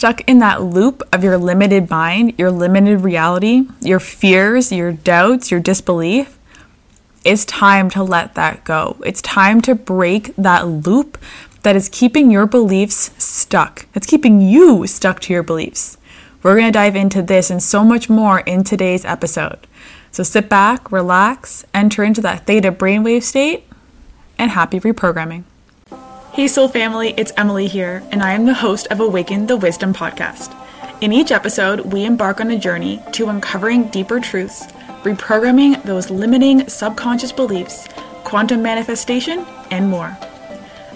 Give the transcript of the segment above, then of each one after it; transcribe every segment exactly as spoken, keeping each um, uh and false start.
stuck in that loop of your limited mind, your limited reality, your fears, your doubts, your disbelief, it's time to let that go. It's time to break that loop that is keeping your beliefs stuck. It's keeping you stuck to your beliefs. We're going to dive into this and so much more in today's episode. So sit back, relax, enter into that theta brainwave state, and happy reprogramming. Hey Soul Family, it's Emily here, and I am the host of Awaken the Wisdom podcast. In each episode, we embark on a journey to uncovering deeper truths, reprogramming those limiting subconscious beliefs, quantum manifestation, and more.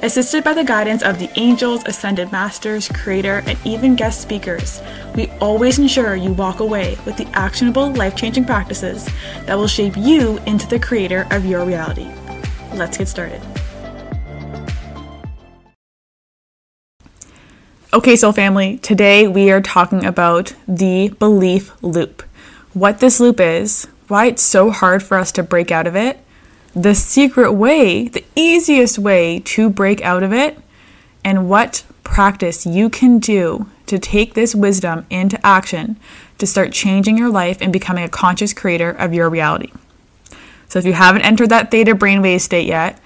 Assisted by the guidance of the angels, ascended masters, creator, and even guest speakers, we always ensure you walk away with the actionable, life-changing practices that will shape you into the creator of your reality. Let's get started. Okay, Soul Family, today we are talking about the belief loop. What this loop is, why it's so hard for us to break out of it, the secret way, the easiest way to break out of it, and what practice you can do to take this wisdom into action to start changing your life and becoming a conscious creator of your reality. So if you haven't entered that theta brainwave state yet,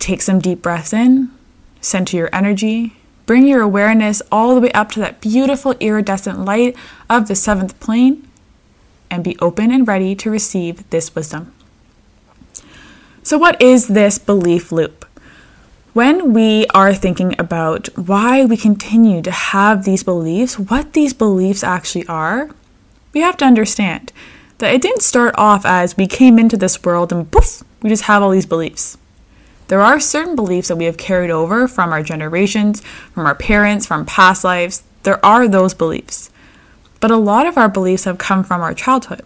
take some deep breaths in, center your energy, bring your awareness all the way up to that beautiful iridescent light of the seventh plane, and be open and ready to receive this wisdom. So what is this belief loop? When we are thinking about why we continue to have these beliefs, what these beliefs actually are, we have to understand that it didn't start off as we came into this world and poof, we just have all these beliefs. There are certain beliefs that we have carried over from our generations, from our parents, from past lives. There are those beliefs. But a lot of our beliefs have come from our childhood.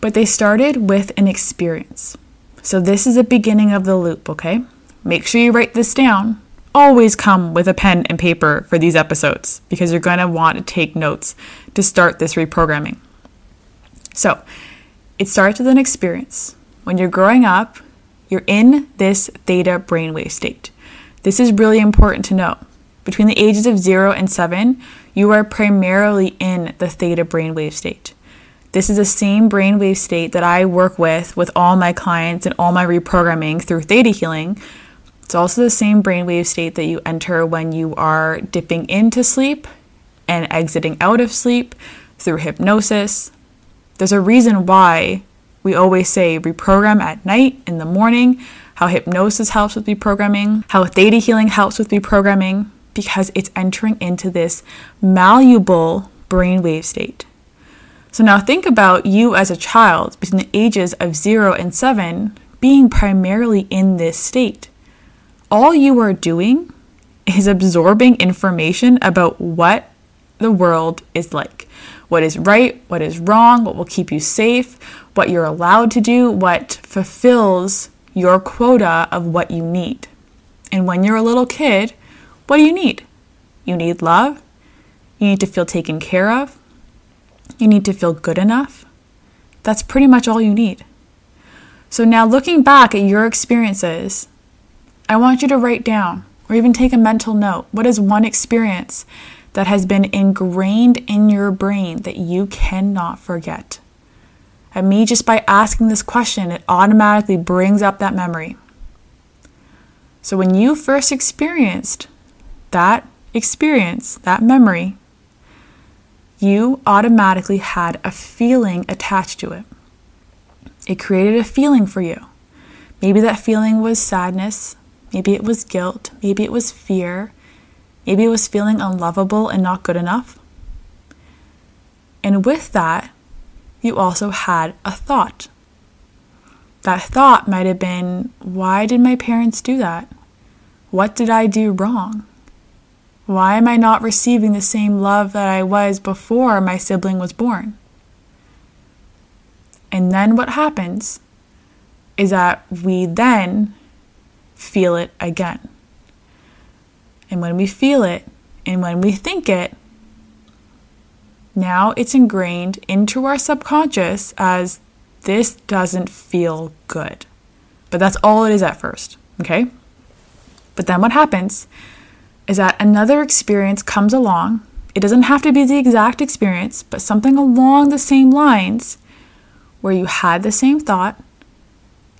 But they started with an experience. So this is the beginning of the loop, okay? Make sure you write this down. Always come with a pen and paper for these episodes because you're going to want to take notes to start this reprogramming. So it starts with an experience. When you're growing up, you're in this theta brainwave state. This is really important to know. Between the ages of zero and seven, you are primarily in the theta brainwave state. This is the same brainwave state that I work with with all my clients and all my reprogramming through Theta Healing. It's also the same brainwave state that you enter when you are dipping into sleep and exiting out of sleep through hypnosis. There's a reason why we always say reprogram at night, in the morning, how hypnosis helps with reprogramming, how Theta Healing helps with reprogramming, because it's entering into this malleable brainwave state. So now think about you as a child between the ages of zero and seven being primarily in this state. All you are doing is absorbing information about what the world is like. What is right, what is wrong, what will keep you safe, what you're allowed to do, what fulfills your quota of what you need. And when you're a little kid, what do you need? You need love. You need to feel taken care of. You need to feel good enough. That's pretty much all you need. So now looking back at your experiences, I want you to write down or even take a mental note. What is one experience that has been ingrained in your brain that you cannot forget? And me, just by asking this question, it automatically brings up that memory. So when you first experienced that experience, that memory, you automatically had a feeling attached to it. It created a feeling for you. Maybe that feeling was sadness. Maybe it was guilt. Maybe it was fear. Maybe it was feeling unlovable and not good enough. And with that, you also had a thought. That thought might have been, why did my parents do that? What did I do wrong? Why am I not receiving the same love that I was before my sibling was born? And then what happens is that we then feel it again. And when we feel it, and when we think it, now it's ingrained into our subconscious as this doesn't feel good. But that's all it is at first, okay? But then what happens is that another experience comes along. It doesn't have to be the exact experience, but something along the same lines where you had the same thought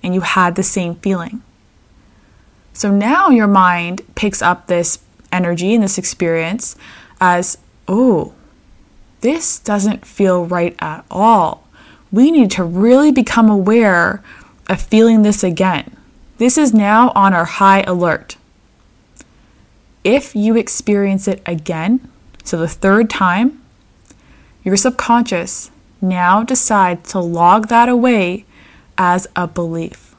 and you had the same feeling. So now your mind picks up this energy and this experience as, oh, this doesn't feel right at all. We need to really become aware of feeling this again. This is now on our high alert. If you experience it again, so the third time, your subconscious now decides to log that away as a belief.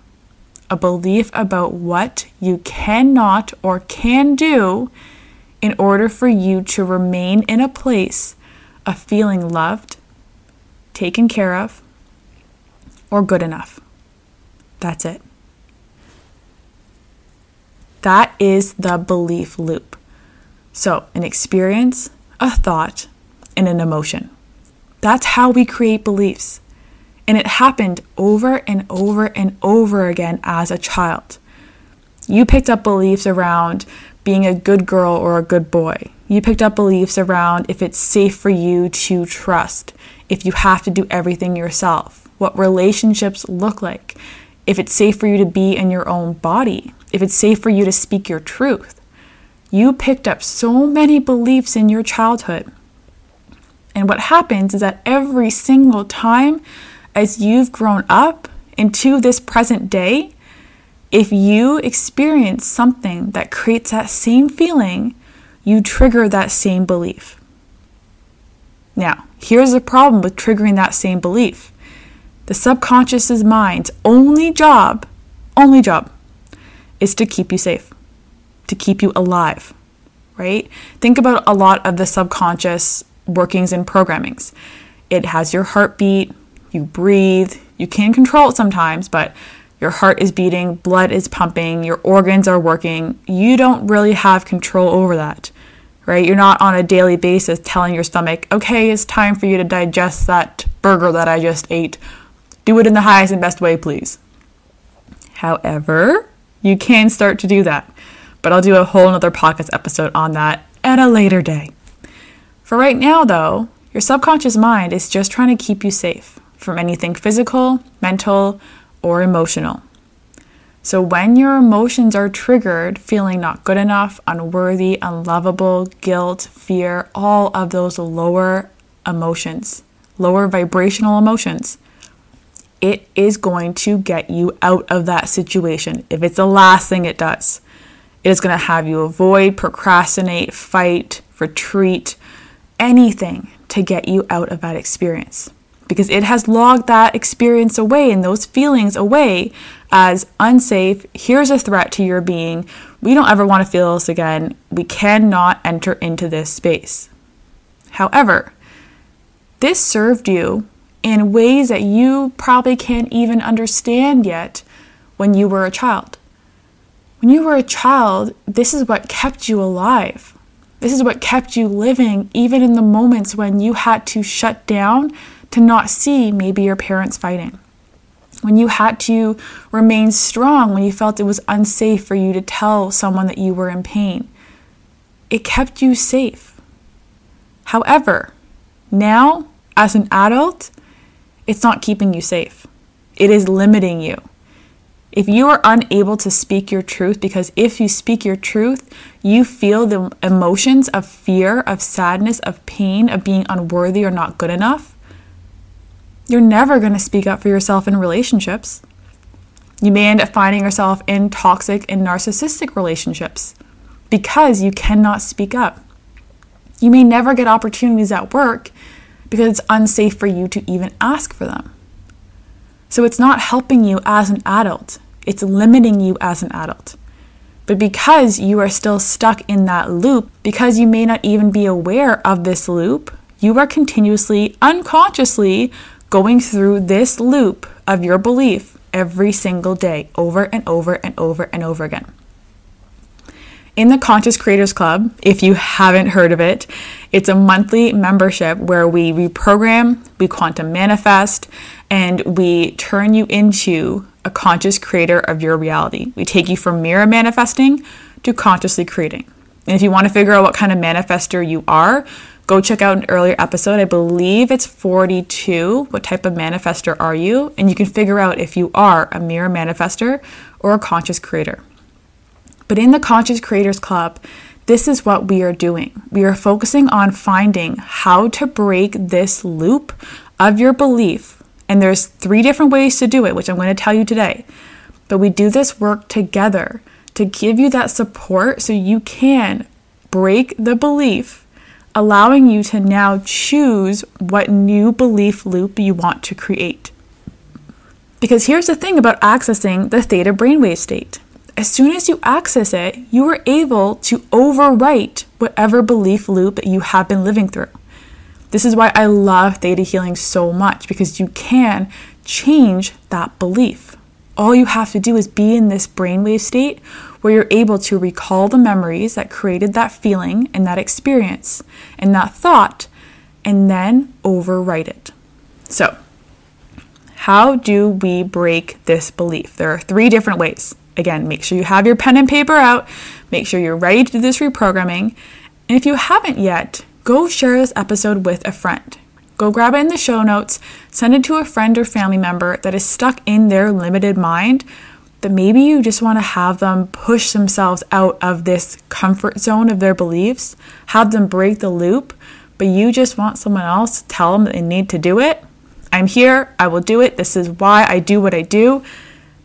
A belief about what you cannot or can do in order for you to remain in a place of feeling loved, taken care of, or good enough. That's it. That is the belief loop. So an experience, a thought, and an emotion. That's how we create beliefs. And it happened over and over and over again as a child. You picked up beliefs around being a good girl or a good boy. You picked up beliefs around if it's safe for you to trust, if you have to do everything yourself, what relationships look like, if it's safe for you to be in your own body, if it's safe for you to speak your truth. You picked up so many beliefs in your childhood. And what happens is that every single time as you've grown up into this present day, if you experience something that creates that same feeling, you trigger that same belief. Now, here's the problem with triggering that same belief. The subconscious mind's only job, only job, is to keep you safe, to keep you alive, right? Think about a lot of the subconscious workings and programmings. It has your heartbeat, you breathe, you can control it sometimes, but your heart is beating, blood is pumping, your organs are working. You don't really have control over that, right? You're not on a daily basis telling your stomach, okay, it's time for you to digest that burger that I just ate. Do it in the highest and best way, please. However, you can start to do that, but I'll do a whole another podcast episode on that at a later day. For right now, though, your subconscious mind is just trying to keep you safe from anything physical, mental, or emotional. So when your emotions are triggered, feeling not good enough, unworthy, unlovable, guilt, fear, all of those lower emotions, lower vibrational emotions, it is going to get you out of that situation if it's the last thing it does. It is going to have you avoid, procrastinate, fight, retreat, anything to get you out of that experience. Because it has logged that experience away and those feelings away as unsafe. Here's a threat to your being. We don't ever want to feel this again. We cannot enter into this space. However, this served you in ways that you probably can't even understand yet when you were a child. When you were a child, this is what kept you alive. This is what kept you living, even in the moments when you had to shut down to not see maybe your parents fighting. When you had to remain strong, when you felt it was unsafe for you to tell someone that you were in pain. It kept you safe. However, now as an adult, it's not keeping you safe. It is limiting you. If you are unable to speak your truth, because if you speak your truth, you feel the emotions of fear, of sadness, of pain, of being unworthy or not good enough, you're never going to speak up for yourself in relationships. You may end up finding yourself in toxic and narcissistic relationships because you cannot speak up. You may never get opportunities at work because it's unsafe for you to even ask for them. So it's not helping you as an adult. It's limiting you as an adult. But because you are still stuck in that loop, because you may not even be aware of this loop, you are continuously, unconsciously, going through this loop of your belief every single day, over and over and over and over again. In the Conscious Creators Club, if you haven't heard of it, it's a monthly membership where we reprogram, we quantum manifest, and we turn you into a conscious creator of your reality. We take you from mirror manifesting to consciously creating. And if you want to figure out what kind of manifester you are, go check out an earlier episode. I believe it's forty-two. What type of manifester are you? And you can figure out if you are a mirror manifester or a conscious creator. But in the Conscious Creators Club, this is what we are doing. We are focusing on finding how to break this loop of your belief. And there's three different ways to do it, which I'm going to tell you today. But we do this work together to give you that support so you can break the belief, allowing you to now choose what new belief loop you want to create. Because here's the thing about accessing the theta brainwave state. As soon as you access it, you are able to overwrite whatever belief loop that you have been living through. This is why I love theta healing so much, because you can change that belief. All you have to do is be in this brainwave state where you're able to recall the memories that created that feeling and that experience and that thought, and then overwrite it. So, how do we break this belief? There are three different ways. Again, make sure you have your pen and paper out. Make sure you're ready to do this reprogramming. And if you haven't yet, go share this episode with a friend. Go grab it in the show notes. Send it to a friend or family member that is stuck in their limited mind, that maybe you just want to have them push themselves out of this comfort zone of their beliefs, have them break the loop, but you just want someone else to tell them that they need to do it. I'm here. I will do it. This is why I do what I do.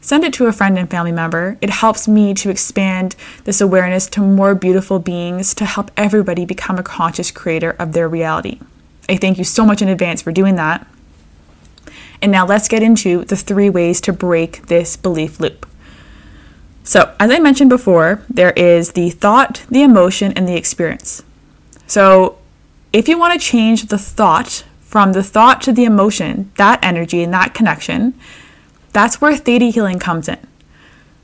Send it to a friend and family member. It helps me to expand this awareness to more beautiful beings, to help everybody become a conscious creator of their reality. I thank you so much in advance for doing that. And now let's get into the three ways to break this belief loop. So, as I mentioned before, there is the thought, the emotion, and the experience. So, if you want to change the thought from the thought to the emotion, that energy and that connection, that's where theta healing comes in.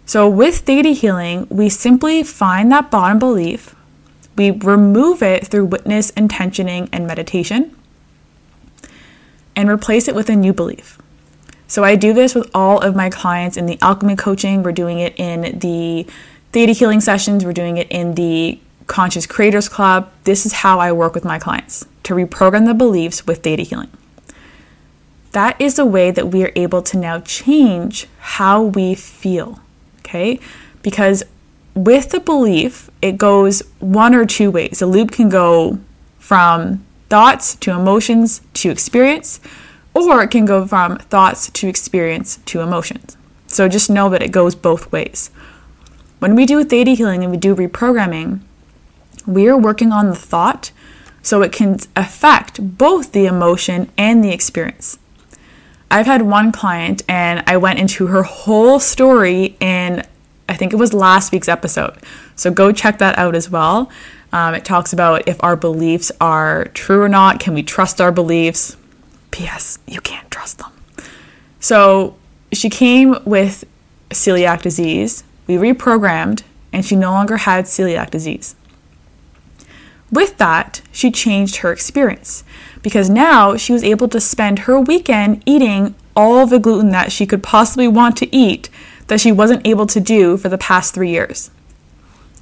So with theta healing, we simply find that bottom belief. We remove it through witness, intentioning, and meditation, and replace it with a new belief. So I do this with all of my clients in the alchemy coaching. We're doing it in the theta healing sessions. We're doing it in the Conscious Creators Club. This is how I work with my clients, to reprogram the beliefs with theta healing. That is a way that we are able to now change how we feel, okay? Because with the belief, it goes one or two ways. The loop can go from thoughts to emotions to experience, or it can go from thoughts to experience to emotions. So just know that it goes both ways. When we do theta healing and we do reprogramming, we are working on the thought so it can affect both the emotion and the experience. I've had one client, and I went into her whole story in, I think it was last week's episode. So go check that out as well. Um, it talks about if our beliefs are true or not. Can we trust our beliefs? P S You can't trust them. So she came with celiac disease. We reprogrammed, and she no longer had celiac disease. With that, she changed her experience, because now she was able to spend her weekend eating all the gluten that she could possibly want to eat that she wasn't able to do for the past three years.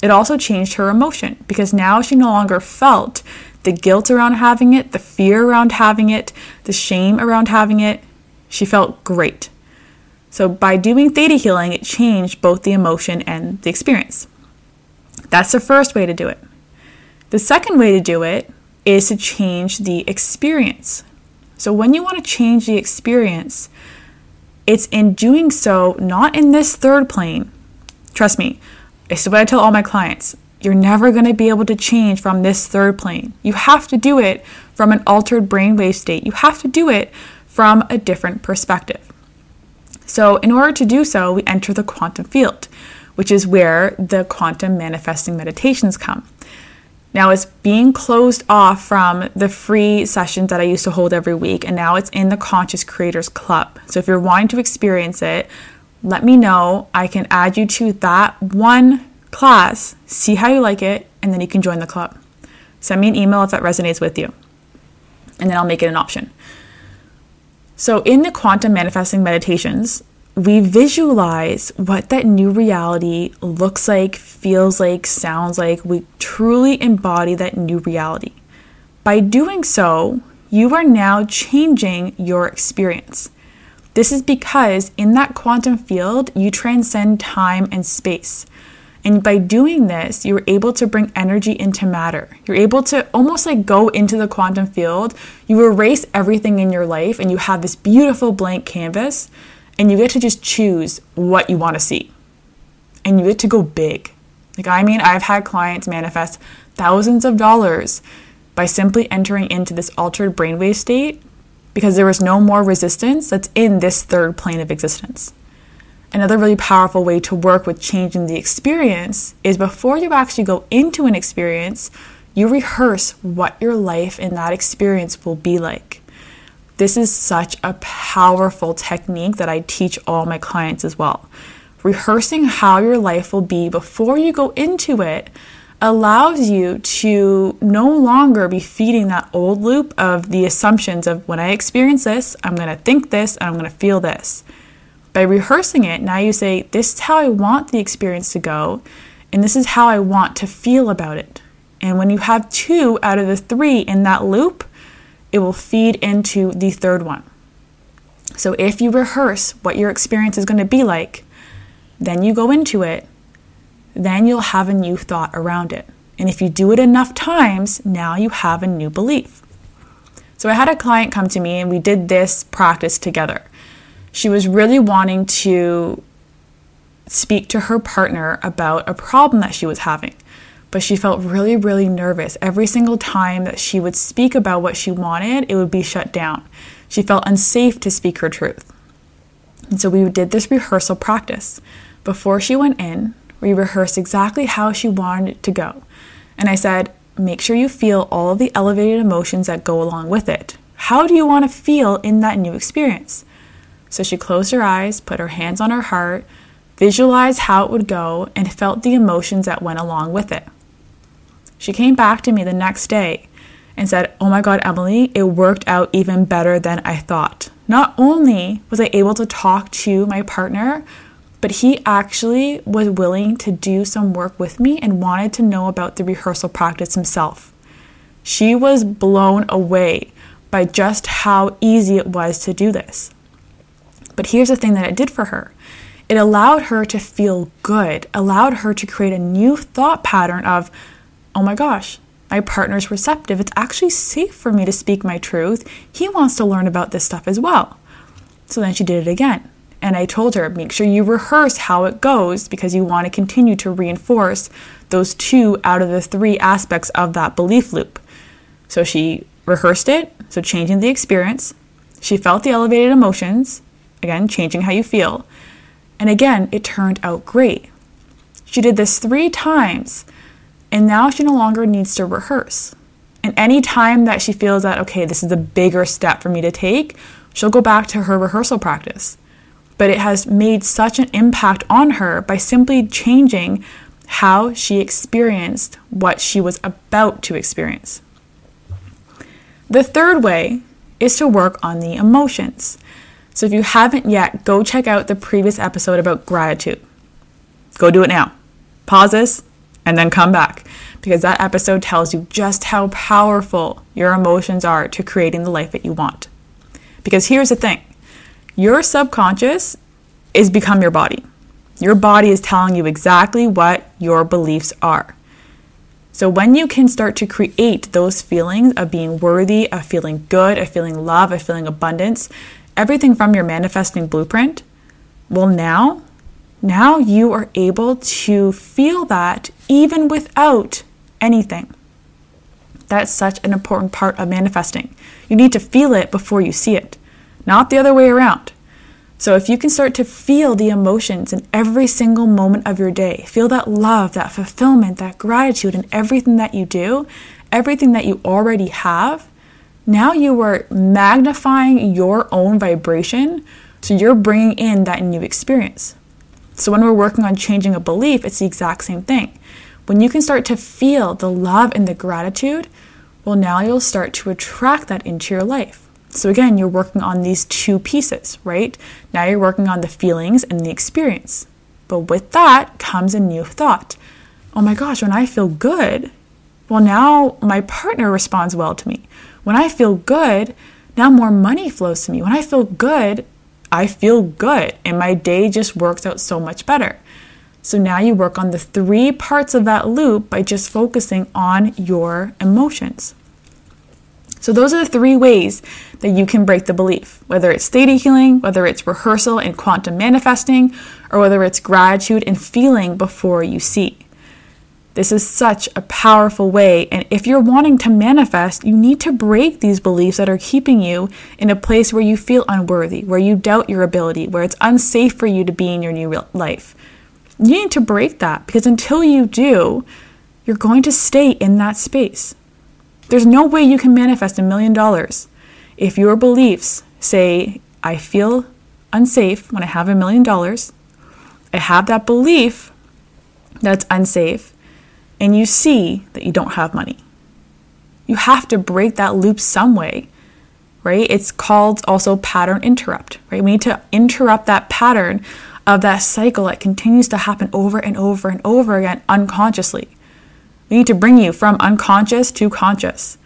It also changed her emotion, because now she no longer felt the guilt around having it, the fear around having it, the shame around having it. She felt great. So by doing theta healing, it changed both the emotion and the experience. That's the first way to do it. The second way to do it is to change the experience. So when you want to change the experience, it's in doing so, not in this third plane. Trust me, this is what I tell all my clients. You're never going to be able to change from this third plane. You have to do it from an altered brainwave state. You have to do it from a different perspective. So in order to do so, we enter the quantum field, which is where the quantum manifesting meditations come. Now it's being closed off from the free sessions that I used to hold every week, and now it's in the Conscious Creators Club. So if you're wanting to experience it, let me know. I can add you to that one class, see how you like it, and then you can join the club. Send me an email if that resonates with you, and then I'll make it an option. So in the Quantum Manifesting Meditations, we visualize what that new reality looks like, feels like, sounds like. We truly embody that new reality. By doing so, you are now changing your experience. This is because in that quantum field, you transcend time and space. And by doing this, you're able to bring energy into matter. You're able to almost like go into the quantum field. You erase everything in your life and you have this beautiful blank canvas and you get to just choose what you want to see. And you get to go big. Like, I mean, I've had clients manifest thousands of dollars by simply entering into this altered brainwave state because there was no more resistance that's in this third plane of existence. Another really powerful way to work with changing the experience is before you actually go into an experience, you rehearse what your life in that experience will be like. This is such a powerful technique that I teach all my clients as well. Rehearsing how your life will be before you go into it allows you to no longer be feeding that old loop of the assumptions of when I experience this, I'm going to think this, and I'm going to feel this. By rehearsing it, now you say, this is how I want the experience to go, and this is how I want to feel about it. And when you have two out of the three in that loop, it will feed into the third one. So if you rehearse what your experience is going to be like, then you go into it, then you'll have a new thought around it. And if you do it enough times, now you have a new belief. So I had a client come to me and we did this practice together. She was really wanting to speak to her partner about a problem that she was having, but she felt really, really nervous. Every single time that she would speak about what she wanted, it would be shut down. She felt unsafe to speak her truth. And so we did this rehearsal practice. Before she went in, we rehearsed exactly how she wanted it to go. And I said, make sure you feel all of the elevated emotions that go along with it. How do you want to feel in that new experience? So she closed her eyes, put her hands on her heart, visualized how it would go, and felt the emotions that went along with it. She came back to me the next day and said, oh my God, Emily, it worked out even better than I thought. Not only was I able to talk to my partner, but he actually was willing to do some work with me and wanted to know about the rehearsal practice himself. She was blown away by just how easy it was to do this. But here's the thing that it did for her. It allowed her to feel good, allowed her to create a new thought pattern of, oh my gosh, my partner's receptive. It's actually safe for me to speak my truth. He wants to learn about this stuff as well. So then she did it again. And I told her, make sure you rehearse how it goes because you want to continue to reinforce those two out of the three aspects of that belief loop. So she rehearsed it, so changing the experience. She felt the elevated emotions. Again, changing how you feel. And again, it turned out great. She did this three times, and now she no longer needs to rehearse. And any time that she feels that, okay, this is a bigger step for me to take, she'll go back to her rehearsal practice. But it has made such an impact on her by simply changing how she experienced what she was about to experience. The third way is to work on the emotions. So if you haven't yet, go check out the previous episode about gratitude. Go do it now. Pause this and then come back because that episode tells you just how powerful your emotions are to creating the life that you want. Because here's the thing. Your subconscious is become your body. Your body is telling you exactly what your beliefs are. So when you can start to create those feelings of being worthy, of feeling good, of feeling love, of feeling abundance, everything from your manifesting blueprint, well now, now you are able to feel that even without anything. That's such an important part of manifesting. You need to feel it before you see it, not the other way around. So if you can start to feel the emotions in every single moment of your day, feel that love, that fulfillment, that gratitude in everything that you do, everything that you already have, now you are magnifying your own vibration, so you're bringing in that new experience. So when we're working on changing a belief, it's the exact same thing. When you can start to feel the love and the gratitude, well, now you'll start to attract that into your life. So again, you're working on these two pieces, right? Now you're working on the feelings and the experience. But with that comes a new thought. Oh my gosh, when I feel good, well, now my partner responds well to me. When I feel good, now more money flows to me. When I feel good, I feel good. And my day just works out so much better. So now you work on the three parts of that loop by just focusing on your emotions. So those are the three ways that you can break the belief, whether it's theta healing, whether it's rehearsal and quantum manifesting, or whether it's gratitude and feeling before you see. This is such a powerful way. And if you're wanting to manifest, you need to break these beliefs that are keeping you in a place where you feel unworthy, where you doubt your ability, where it's unsafe for you to be in your new life. You need to break that, because until you do, you're going to stay in that space. There's no way you can manifest a million dollars if your beliefs say, I feel unsafe when I have a million dollars. I have that belief that's unsafe, and you see that you don't have money. You have to break that loop some way, right? It's called also pattern interrupt, right? We need to interrupt that pattern of that cycle that continues to happen over and over and over again unconsciously. We need to bring you from unconscious to conscious.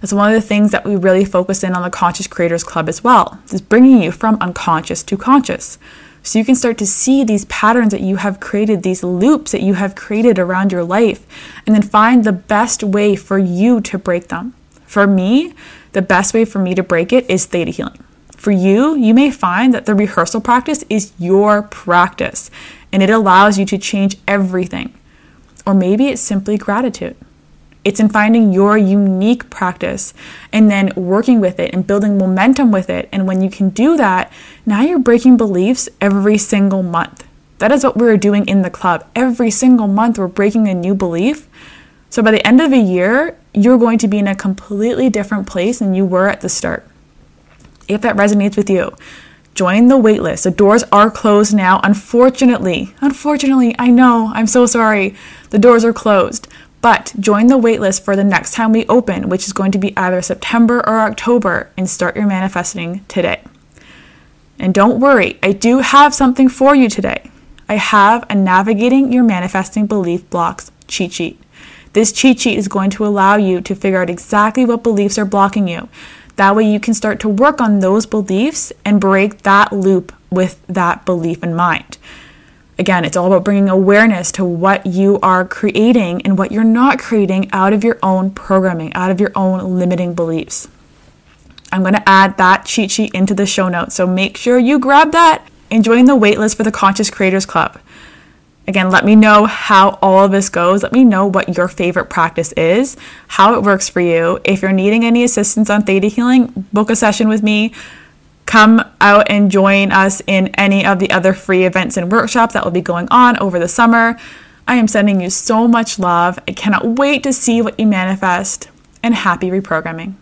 That's one of the things that we really focus in on the Conscious Creators Club as well, is bringing you from unconscious to conscious. So you can start to see these patterns that you have created, these loops that you have created around your life, and then find the best way for you to break them. For me, the best way for me to break it is theta healing. For you, you may find that the rehearsal practice is your practice, and it allows you to change everything. Or maybe it's simply gratitude. It's in finding your unique practice and then working with it and building momentum with it. And when you can do that, now you're breaking beliefs every single month. That is what we're doing in the club. Every single month, we're breaking a new belief. So by the end of a year, you're going to be in a completely different place than you were at the start. If that resonates with you, join the waitlist. The doors are closed now, unfortunately. Unfortunately, I know, I'm so sorry. The doors are closed. But join the waitlist for the next time we open, which is going to be either September or October, and start your manifesting today. And don't worry, I do have something for you today. I have a Navigating Your Manifesting Belief Blocks cheat sheet. This cheat sheet is going to allow you to figure out exactly what beliefs are blocking you. That way you can start to work on those beliefs and break that loop with that belief in mind. Again, it's all about bringing awareness to what you are creating and what you're not creating out of your own programming, out of your own limiting beliefs. I'm going to add that cheat sheet into the show notes, so make sure you grab that and join the waitlist for the Conscious Creators Club. Again, let me know how all of this goes. Let me know what your favorite practice is, how it works for you. If you're needing any assistance on theta healing, book a session with me. Come out and join us in any of the other free events and workshops that will be going on over the summer. I am sending you so much love. I cannot wait to see what you manifest, and happy reprogramming.